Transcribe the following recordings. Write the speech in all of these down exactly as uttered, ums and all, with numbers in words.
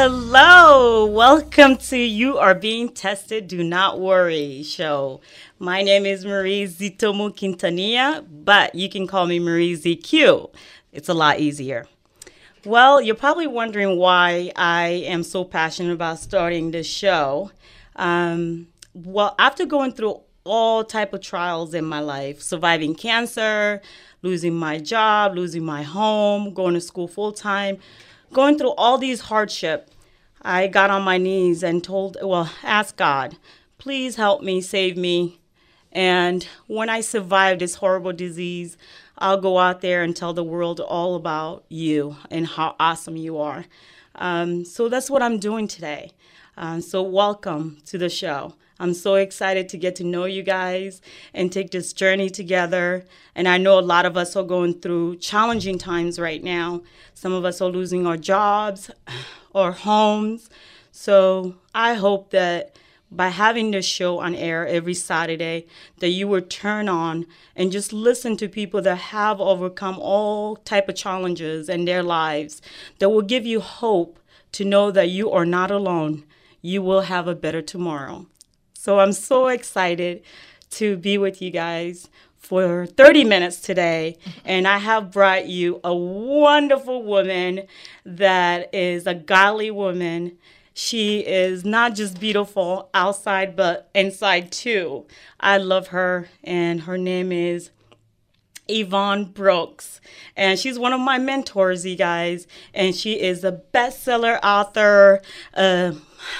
Hello, welcome to You Are Being Tested, Do Not Worry show. My name is Marie Zitomu Quintanilla, but you can call me Marie Z Q. It's a lot easier. Well, you're probably wondering why I am so passionate about starting this show. Um, well, after going through all type of trials in my life, surviving cancer, losing my job, losing my home, going to school full-time, going through all these hardship, I got on my knees and told, well, asked God, please help me, save me. And when I survive this horrible disease, I'll go out there and tell the world all about you and how awesome you are. Um, so that's what I'm doing today. Um, so welcome to the show. I'm so excited to get to know you guys and take this journey together. And I know a lot of us are going through challenging times right now. Some of us are losing our jobs or homes. So I hope that by having this show on air every Saturday, that you will turn on and just listen to people that have overcome all type of challenges in their lives, that will give you hope to know that you are not alone. You will have a better tomorrow. So I'm so excited to be with you guys for thirty minutes today. And I have brought you a wonderful woman that is a godly woman. She is not just beautiful outside, but inside too. I love her, and her name is Yvonne Brooks, and she's one of my mentors, you guys, and she is a bestseller author, uh,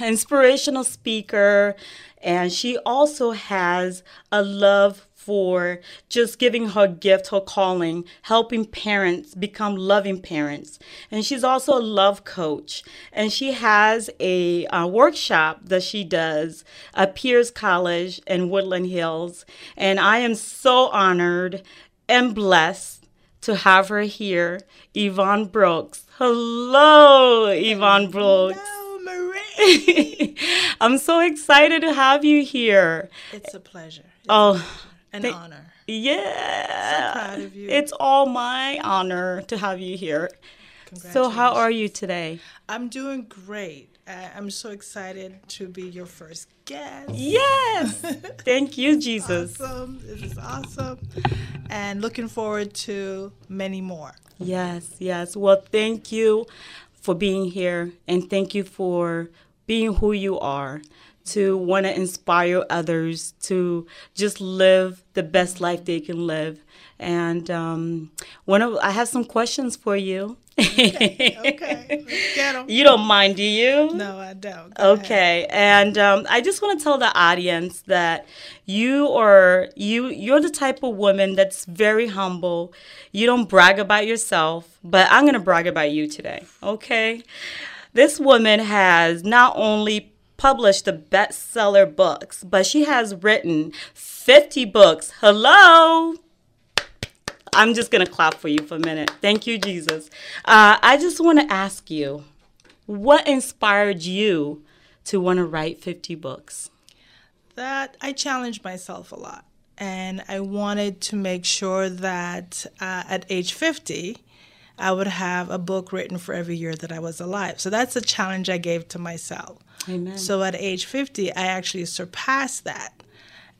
inspirational speaker, and she also has a love for just giving her gift, her calling, helping parents become loving parents. And she's also a love coach. And she has a, a workshop that she does at Pierce College in Woodland Hills. And I am so honored and blessed to have her here, Yvonne Brooks. Hello, Yvonne Brooks. Hello, Marie. I'm so excited to have you here. It's a pleasure. It's oh, a pleasure. An th- honor. Yeah. So proud of you. It's all my honor to have you here. Congratulations. So how are you today? I'm doing great. I'm so excited to be your first guest. Yes. Thank you, Jesus. Awesome. This is awesome. And looking forward to many more. Yes, yes. Well, thank you for being here. And thank you for being who you are, to want to inspire others to just live the best life they can live. And um, one of, I have some questions for you. Okay, okay. Let's get 'em. You don't mind, do you? No, I don't. Go okay, ahead. And um, I just want to tell the audience that you are you you're the type of woman that's very humble. You don't brag about yourself, but I'm going to brag about you today. Okay, this woman has not only published the bestseller books, but she has written fifty books. Hello. I'm just going to clap for you for a minute. Thank you, Jesus. Uh, I just want to ask you, what inspired you to want to write fifty books? That I challenged myself a lot. And I wanted to make sure that uh, at age fifty, I would have a book written for every year that I was alive. So that's a challenge I gave to myself. Amen. So at age fifty, I actually surpassed that.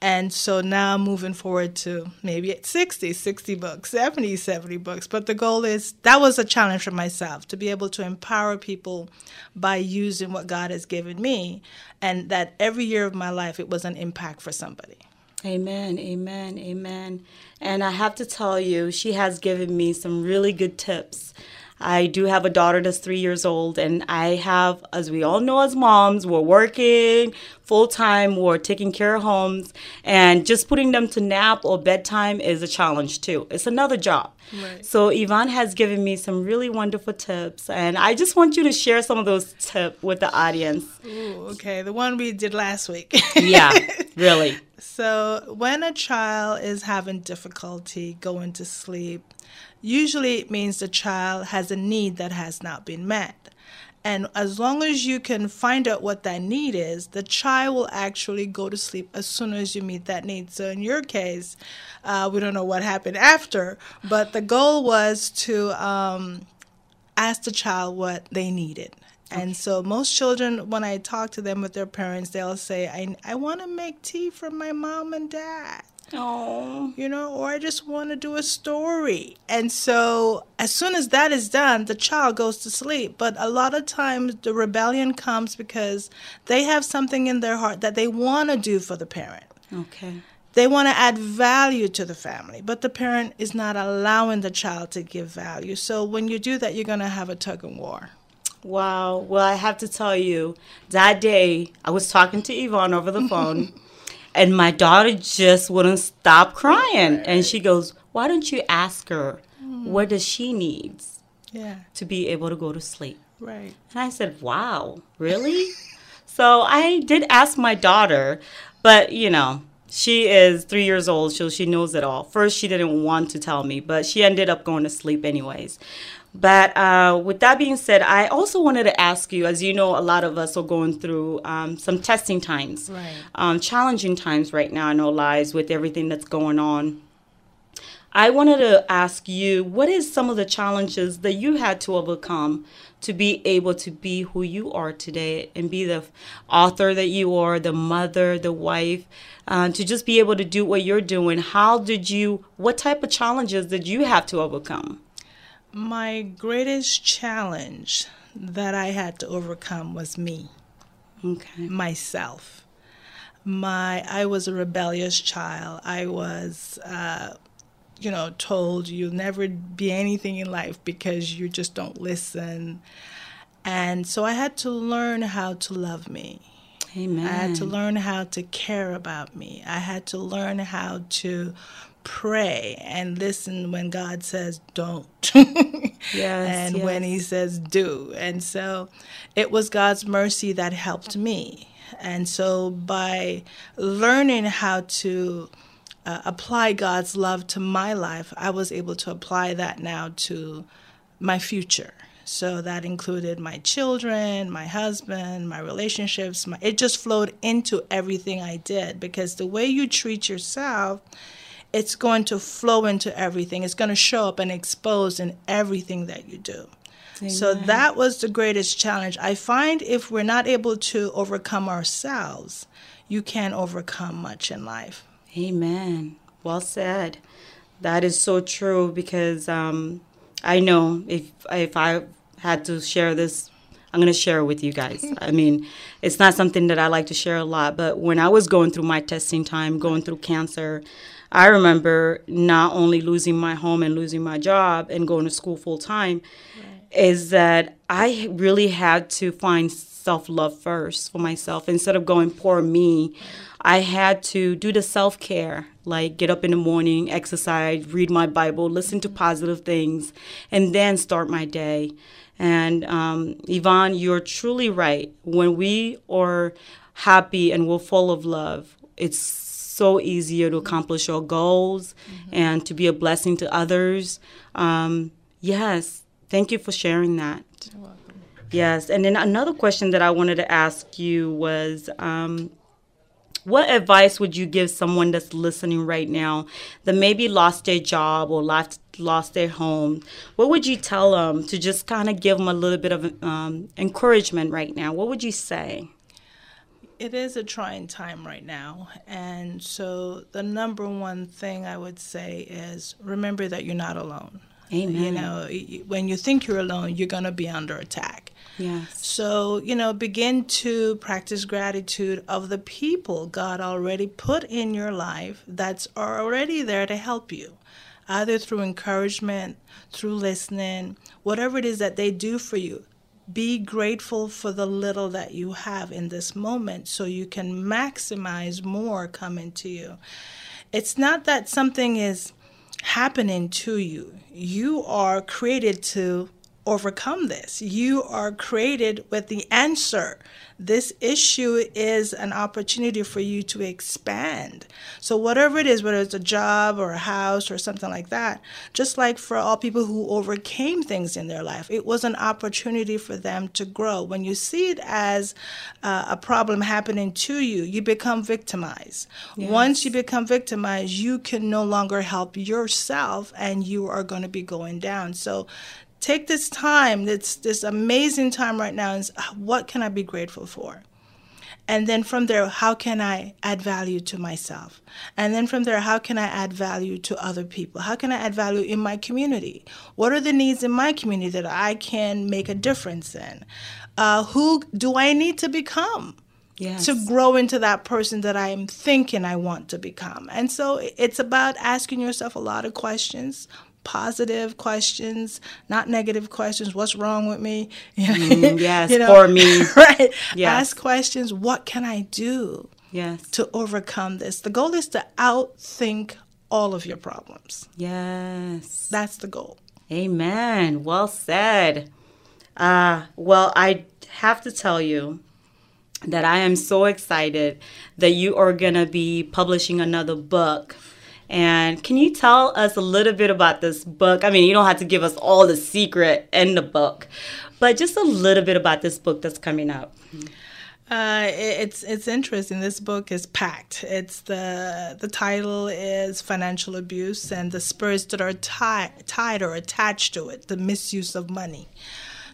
And so now I'm moving forward to maybe at sixty, sixty books, seventy, seventy books. But the goal is, that was a challenge for myself, to be able to empower people by using what God has given me. And that every year of my life, it was an impact for somebody. Amen, amen, amen. And I have to tell you, she has given me some really good tips. I do have a daughter that's three years old, and I have, as we all know as moms, we're working full-time, we're taking care of homes, and just putting them to nap or bedtime is a challenge too. It's another job. Right. So Yvonne has given me some really wonderful tips, and I just want you to share some of those tips with the audience. Ooh, okay, the one we did last week. Yeah, really. So when a child is having difficulty going to sleep, usually it means the child has a need that has not been met. And as long as you can find out what that need is, the child will actually go to sleep as soon as you meet that need. So in your case, uh, we don't know what happened after, but the goal was to um, ask the child what they needed. And okay. so most children, when I talk to them with their parents, they'll say, I, I want to make tea for my mom and dad. Oh, you know, or I just want to do a story. And so as soon as that is done, the child goes to sleep. But a lot of times the rebellion comes because they have something in their heart that they want to do for the parent. Okay. They want to add value to the family, but the parent is not allowing the child to give value. So when you do that, you're going to have a tug of war. Wow. Well, I have to tell you, that day I was talking to Yvonne over the phone, and my daughter just wouldn't stop crying. Right. And she goes, why don't you ask her mm. what does she needs yeah. to be able to go to sleep? Right. And I said, wow, really? So I did ask my daughter, but, you know, she is three years old, so she knows it all. First, she didn't want to tell me, but she ended up going to sleep anyways. But uh, with that being said, I also wanted to ask you, as you know, a lot of us are going through um, some testing times, right. um, challenging times right now in our lives with everything that's going on. I wanted to ask you, what is some of the challenges that you had to overcome to be able to be who you are today and be the author that you are, the mother, the wife, uh, to just be able to do what you're doing? How did you, what type of challenges did you have to overcome? My greatest challenge that I had to overcome was me, okay. myself. My, I was a rebellious child. I was, uh, you know, told you'll never be anything in life because you just don't listen. And so I had to learn how to love me. Amen. I had to learn how to care about me. I had to learn how to pray and listen when God says don't yes, and yes. when he says do. And so it was God's mercy that helped me. And so by learning how to uh, apply God's love to my life, I was able to apply that now to my future. So that included my children, my husband, my relationships. My, it just flowed into everything I did, because the way you treat yourself, it's going to flow into everything. It's going to show up and expose in everything that you do. Amen. So that was the greatest challenge. I find if we're not able to overcome ourselves, you can't overcome much in life. Amen. Well said. That is so true, because um, I know if if I had to share this, I'm going to share it with you guys. I mean, it's not something that I like to share a lot, but when I was going through my testing time, going through cancer, I remember not only losing my home and losing my job and going to school full time, right. is that I really had to find self-love first for myself. Instead of going poor me, right. I had to do the self-care, like get up in the morning, exercise, read my Bible, listen to positive things, and then start my day. And um, Yvonne, you're truly right. When we are happy and we're full of love, it's so easier to accomplish your goals mm-hmm. and to be a blessing to others. Um, yes, thank you for sharing that. You're welcome. Yes, and then another question that I wanted to ask you was, um, what advice would you give someone that's listening right now that maybe lost their job or lost, lost their home? What would you tell them to just kind of give them a little bit of um, encouragement right now? What would you say? It is a trying time right now. And so the number one thing I would say is remember that you're not alone. Amen. You know, when you think you're alone, you're going to be under attack. Yes. So, you know, begin to practice gratitude of the people God already put in your life that's already there to help you, either through encouragement, through listening, whatever it is that they do for you. Be grateful for the little that you have in this moment so you can maximize more coming to you. It's not that something is happening to you. You are created to overcome this. You are created with the answer. This issue is an opportunity for you to expand. So whatever it is, whether it's a job or a house or something like that, just like for all people who overcame things in their life, it was an opportunity for them to grow. When you see it as uh, a problem happening to you, you become victimized. Yes. Once you become victimized, you can no longer help yourself and you are going to be going down. So take this time, this, this amazing time right now, and what can I be grateful for? And then from there, how can I add value to myself? And then from there, how can I add value to other people? How can I add value in my community? What are the needs in my community that I can make a difference in? Uh, who do I need to become? Yes. To grow into that person that I am thinking I want to become. And so it's about asking yourself a lot of questions, positive questions, not negative questions. What's wrong with me? Mm, yes, you know, for me. Right. Yes. Ask questions. What can I do yes. to overcome this? The goal is to outthink all of your problems. Yes. That's the goal. Amen. Well said. Uh, well, I have to tell you that I am so excited that you are going to be publishing another book. And can you tell us a little bit about this book? I mean, you don't have to give us all the secret in the book, but just a little bit about this book that's coming out. Uh, it's it's interesting. This book is packed. It's the the title is Financial Abuse and the Spurs that are tie, tied or attached to it, the misuse of money.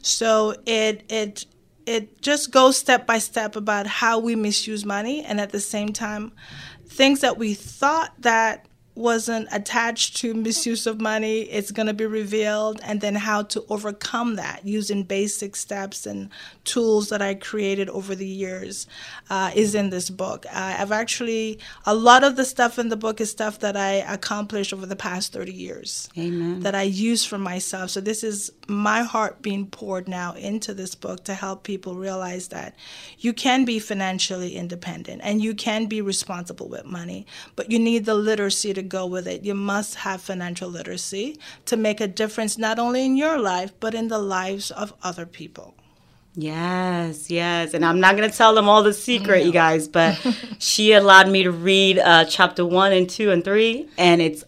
So it it. It just goes step by step about how we misuse money, and at the same time, things that we thought that wasn't attached to misuse of money, it's going to be revealed, and then how to overcome that using basic steps and tools that I created over the years uh, is in this book. Uh, I've actually, a lot of the stuff in the book is stuff that I accomplished over the past thirty years. Amen. That I use for myself. So this is my heart being poured now into this book to help people realize that you can be financially independent and you can be responsible with money, but you need the literacy to go with it. You must have financial literacy to make a difference not only in your life, but in the lives of other people. Yes, yes. And I'm not going to tell them all the secret, no. you guys, but she allowed me to read uh, chapter one and two and three, and it's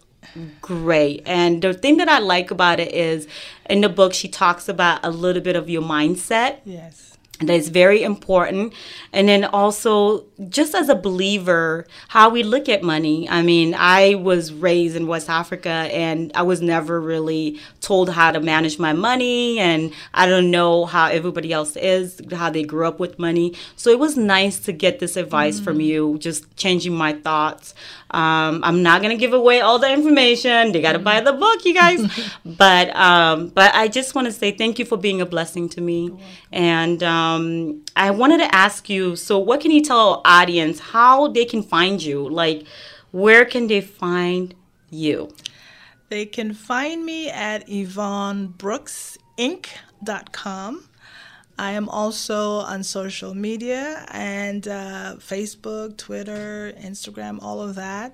great. And the thing that I like about it is in the book, she talks about a little bit of your mindset. Yes. That is very important. And then also, just as a believer, how we look at money. I mean, I was raised in West Africa, and I was never really told how to manage my money. And I don't know how everybody else is, how they grew up with money. So it was nice to get this advice mm-hmm. from you, just changing my thoughts. Um, I'm not going to give away all the information. They got to mm-hmm. buy the book, you guys. but um, but I just want to say thank you for being a blessing to me. And um, Um, I wanted to ask you, so what can you tell our audience how they can find you? Like, where can they find you? They can find me at yvonne brooks inc dot com. I am also on social media and uh, Facebook, Twitter, Instagram, all of that.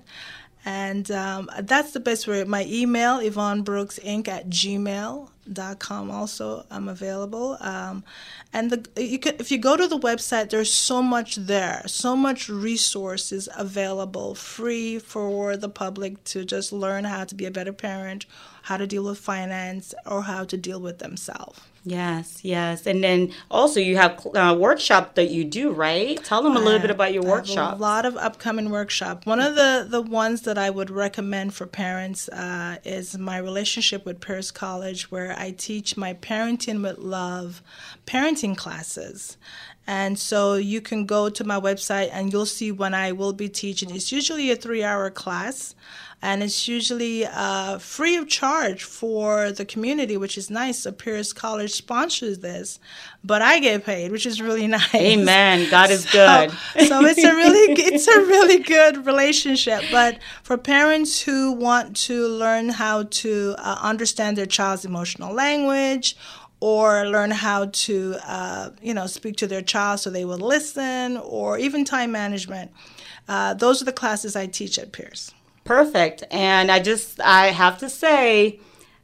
And um, that's the best way. My email, yvonne brooks inc at gmail dot com, also I'm available. Um, and the, you can, if you go to the website, there's so much there, so much resources available, free for the public to just learn how to be a better parent, how to deal with finance, or how to deal with themselves. Yes, yes. And then also you have a workshop that you do, right? Tell them a little I, bit about your workshop. A lot of upcoming workshops. One of the, the ones that I would recommend for parents uh, is my relationship with Pierce College, where I teach my Parenting with Love parenting classes. And so you can go to my website and you'll see when I will be teaching. It's usually a three-hour class. And it's usually uh, free of charge for the community, which is nice. So Pierce College sponsors this, but I get paid, which is really nice. Amen. God is so good. So it's a really, it's a really good relationship. But for parents who want to learn how to uh, understand their child's emotional language, or learn how to, uh, you know, speak to their child so they will listen, or even time management, uh, those are the classes I teach at Pierce. Perfect. And I just, I have to say,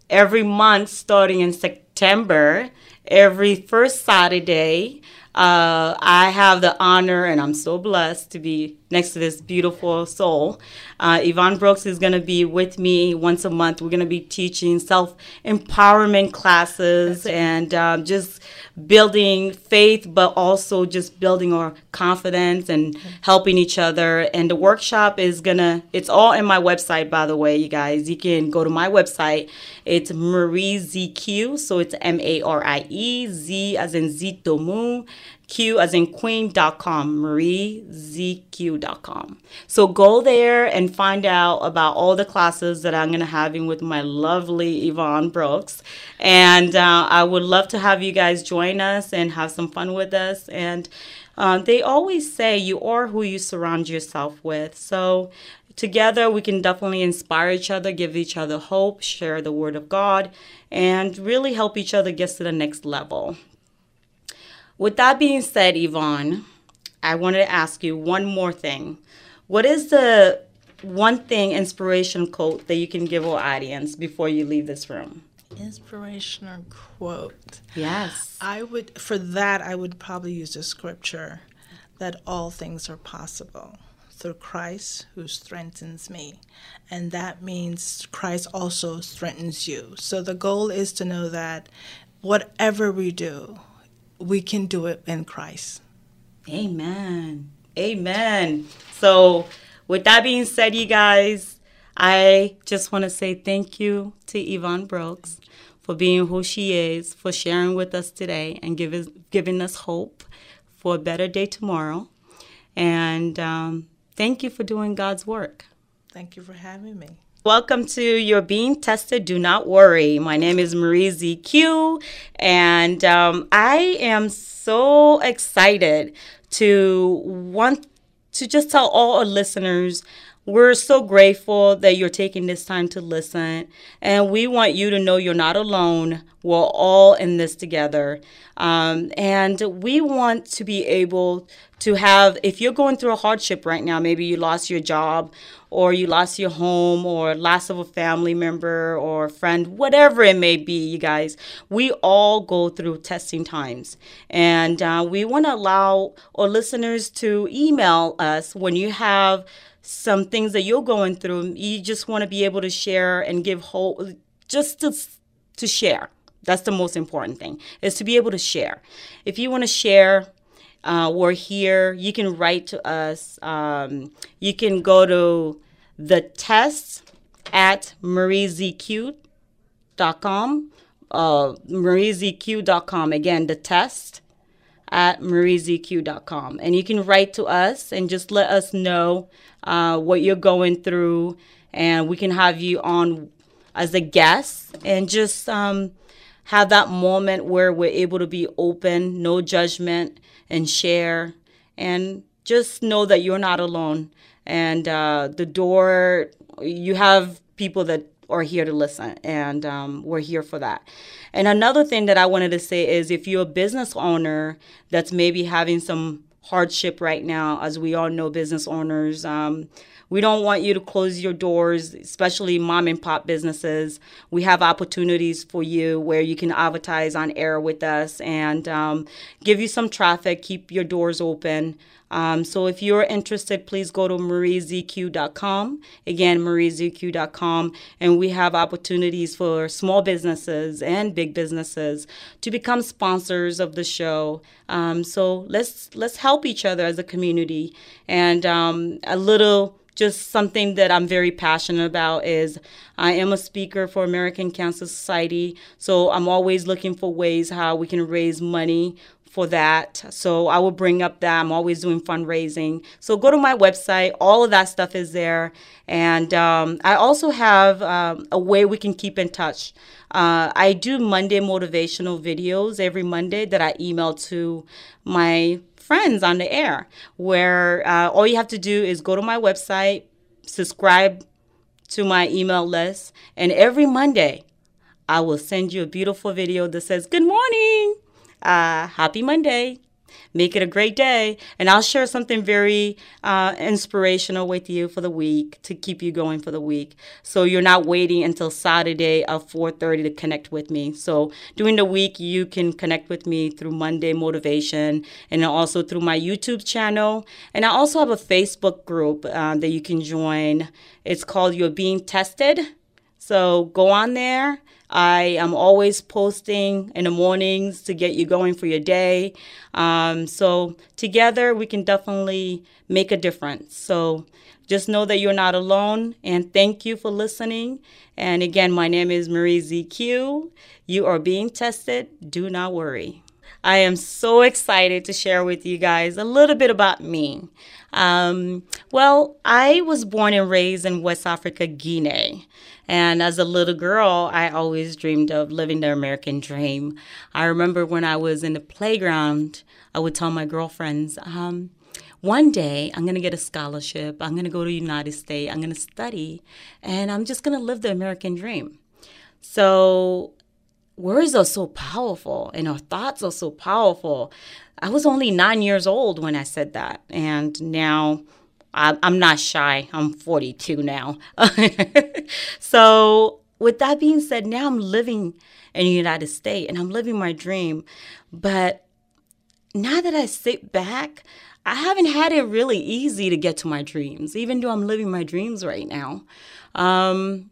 every month starting in September, every first Saturday, Uh, I have the honor, and I'm so blessed to be next to this beautiful soul. Uh, Yvonne Brooks is going to be with me once a month. We're going to be teaching self-empowerment classes and um, just building faith, but also just building our confidence and helping each other. And the workshop is going to, it's all in my website, by the way, you guys. You can go to my website. It's Marie Z Q, so it's M A R I E Z as in Zitomu, Q as in queen dot com, Marie Z Q dot com. So go there and find out about all the classes that I'm going to have in with my lovely Yvonne Brooks. And uh, I would love to have you guys join us and have some fun with us. And uh, they always say you are who you surround yourself with. So together we can definitely inspire each other, give each other hope, share the word of God, and really help each other get to the next level. With that being said, Yvonne, I wanted to ask you one more thing. What is the one thing inspiration quote that you can give our audience before you leave this room? Inspirational quote. Yes. I would, for that, I would probably use a scripture that all things are possible through Christ who strengthens me. And that means Christ also strengthens you. So the goal is to know that whatever we do, we can do it in Christ. Amen. Amen. So with that being said, you guys, I just want to say thank you to Yvonne Brooks for being who she is, for sharing with us today and give us, giving us hope for a better day tomorrow. And um, thank you for doing God's work. Thank you for having me. Welcome to You're Being Tested, Do Not Worry. My name is Marie Z Q, and um, I am so excited to want to just tell all our listeners, we're so grateful that you're taking this time to listen, and we want you to know you're not alone. We're all in this together, um, and we want to be able to have, if you're going through a hardship right now, maybe you lost your job, or you lost your home, or loss of a family member or a friend, whatever it may be, you guys, we all go through testing times. And uh, we want to allow our listeners to email us when you have some things that you're going through. You just want to be able to share and give hope, just to, to share. That's the most important thing, is to be able to share. If you want to share, Uh, we're here. You can write to us. Um, you can go to the test at Marie Z Q dot com. Uh, Marie Z Q dot com. Again, the test at Marie Z Q dot com. And you can write to us and just let us know uh, what you're going through. And we can have you on as a guest and just um, have that moment where we're able to be open, no judgment, and share, and just know that you're not alone. And uh, the door, you have people that are here to listen, and um, we're here for that. And another thing that I wanted to say is if you're a business owner that's maybe having some hardship right now, as we all know, business owners, um, we don't want you to close your doors, especially mom and pop businesses. We have opportunities for you where you can advertise on air with us and um, give you some traffic, keep your doors open. Um, so if you're interested, please go to Marie Z Q dot com. Again, Marie Z Q dot com. And we have opportunities for small businesses and big businesses to become sponsors of the show. Um, so let's let's help each other as a community. And um, a little... just something that I'm very passionate about is I am a speaker for American Cancer Society, so I'm always looking for ways how we can raise money for that. So I will bring up that. I'm always doing fundraising. So go to my website. All of that stuff is there. And um, I also have um, a way we can keep in touch. Uh, I do Monday motivational videos every Monday that I email to my friends on the air, where uh, all you have to do is go to my website, subscribe to my email list, and every Monday I will send you a beautiful video that says, good morning, uh, happy Monday. Make it a great day, and I'll share something very uh, inspirational with you for the week to keep you going for the week, so you're not waiting until Saturday at four thirty to connect with me. So during the week, you can connect with me through Monday Motivation and also through my YouTube channel. And I also have a Facebook group uh, that you can join. It's called You Are Being Tested. So go on there. I am always posting in the mornings to get you going for your day. Um, so together we can definitely make a difference. So just know that you're not alone, and thank you for listening. And again, my name is Marie Z Q. You are being tested. Do not worry. I am so excited to share with you guys a little bit about me. Um, well, I was born and raised in West Africa, Guinea. And as a little girl, I always dreamed of living the American dream. I remember when I was in the playground, I would tell my girlfriends, um, one day I'm going to get a scholarship. I'm going to go to the United States. I'm going to study. And I'm just going to live the American dream. So words are so powerful, and our thoughts are so powerful. I was only nine years old when I said that. And now I, I'm not shy. I'm forty-two now. So with that being said, now I'm living in the United States and I'm living my dream. But now that I sit back, I haven't had it really easy to get to my dreams, even though I'm living my dreams right now. Um,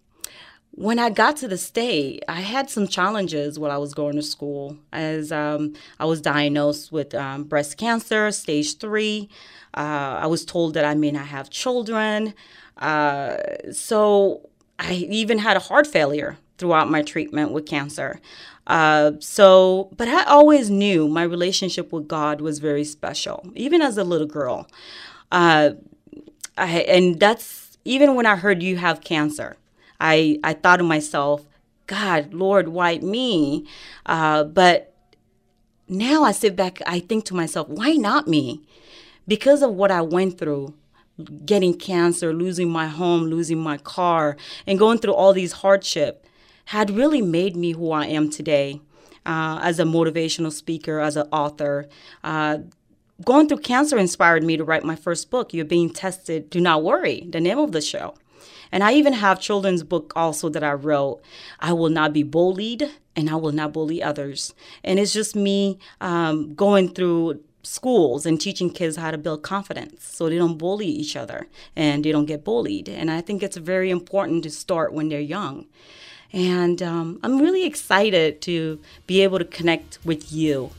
When I got to the state, I had some challenges while I was going to school, as um, I was diagnosed with um, breast cancer, stage three. Uh, I was told that I may not have children. Uh, so I even had a heart failure throughout my treatment with cancer. Uh, so, but I always knew my relationship with God was very special, even as a little girl. Uh, I, and that's even when I heard you have cancer. I, I thought to myself, God, Lord, why me? Uh, but now I sit back, I think to myself, why not me? Because of what I went through, getting cancer, losing my home, losing my car, and going through all these hardships had really made me who I am today uh, as a motivational speaker, as an author. Uh, going through cancer inspired me to write my first book, You're Being Tested, Do Not Worry, the name of the show. And I even have children's book also that I wrote, I Will Not Be Bullied and I Will Not Bully Others. And it's just me um, going through schools and teaching kids how to build confidence so they don't bully each other and they don't get bullied. And I think it's very important to start when they're young. And um, I'm really excited to be able to connect with you.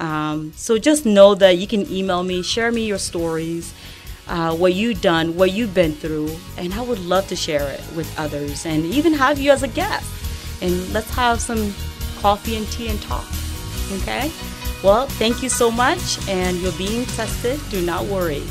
Um, so just know that you can email me, share me your stories. Uh, what you've done, what you've been through, and I would love to share it with others and even have you as a guest. And let's have some coffee and tea and talk, okay? Well, thank you so much, and you're being tested. Do not worry.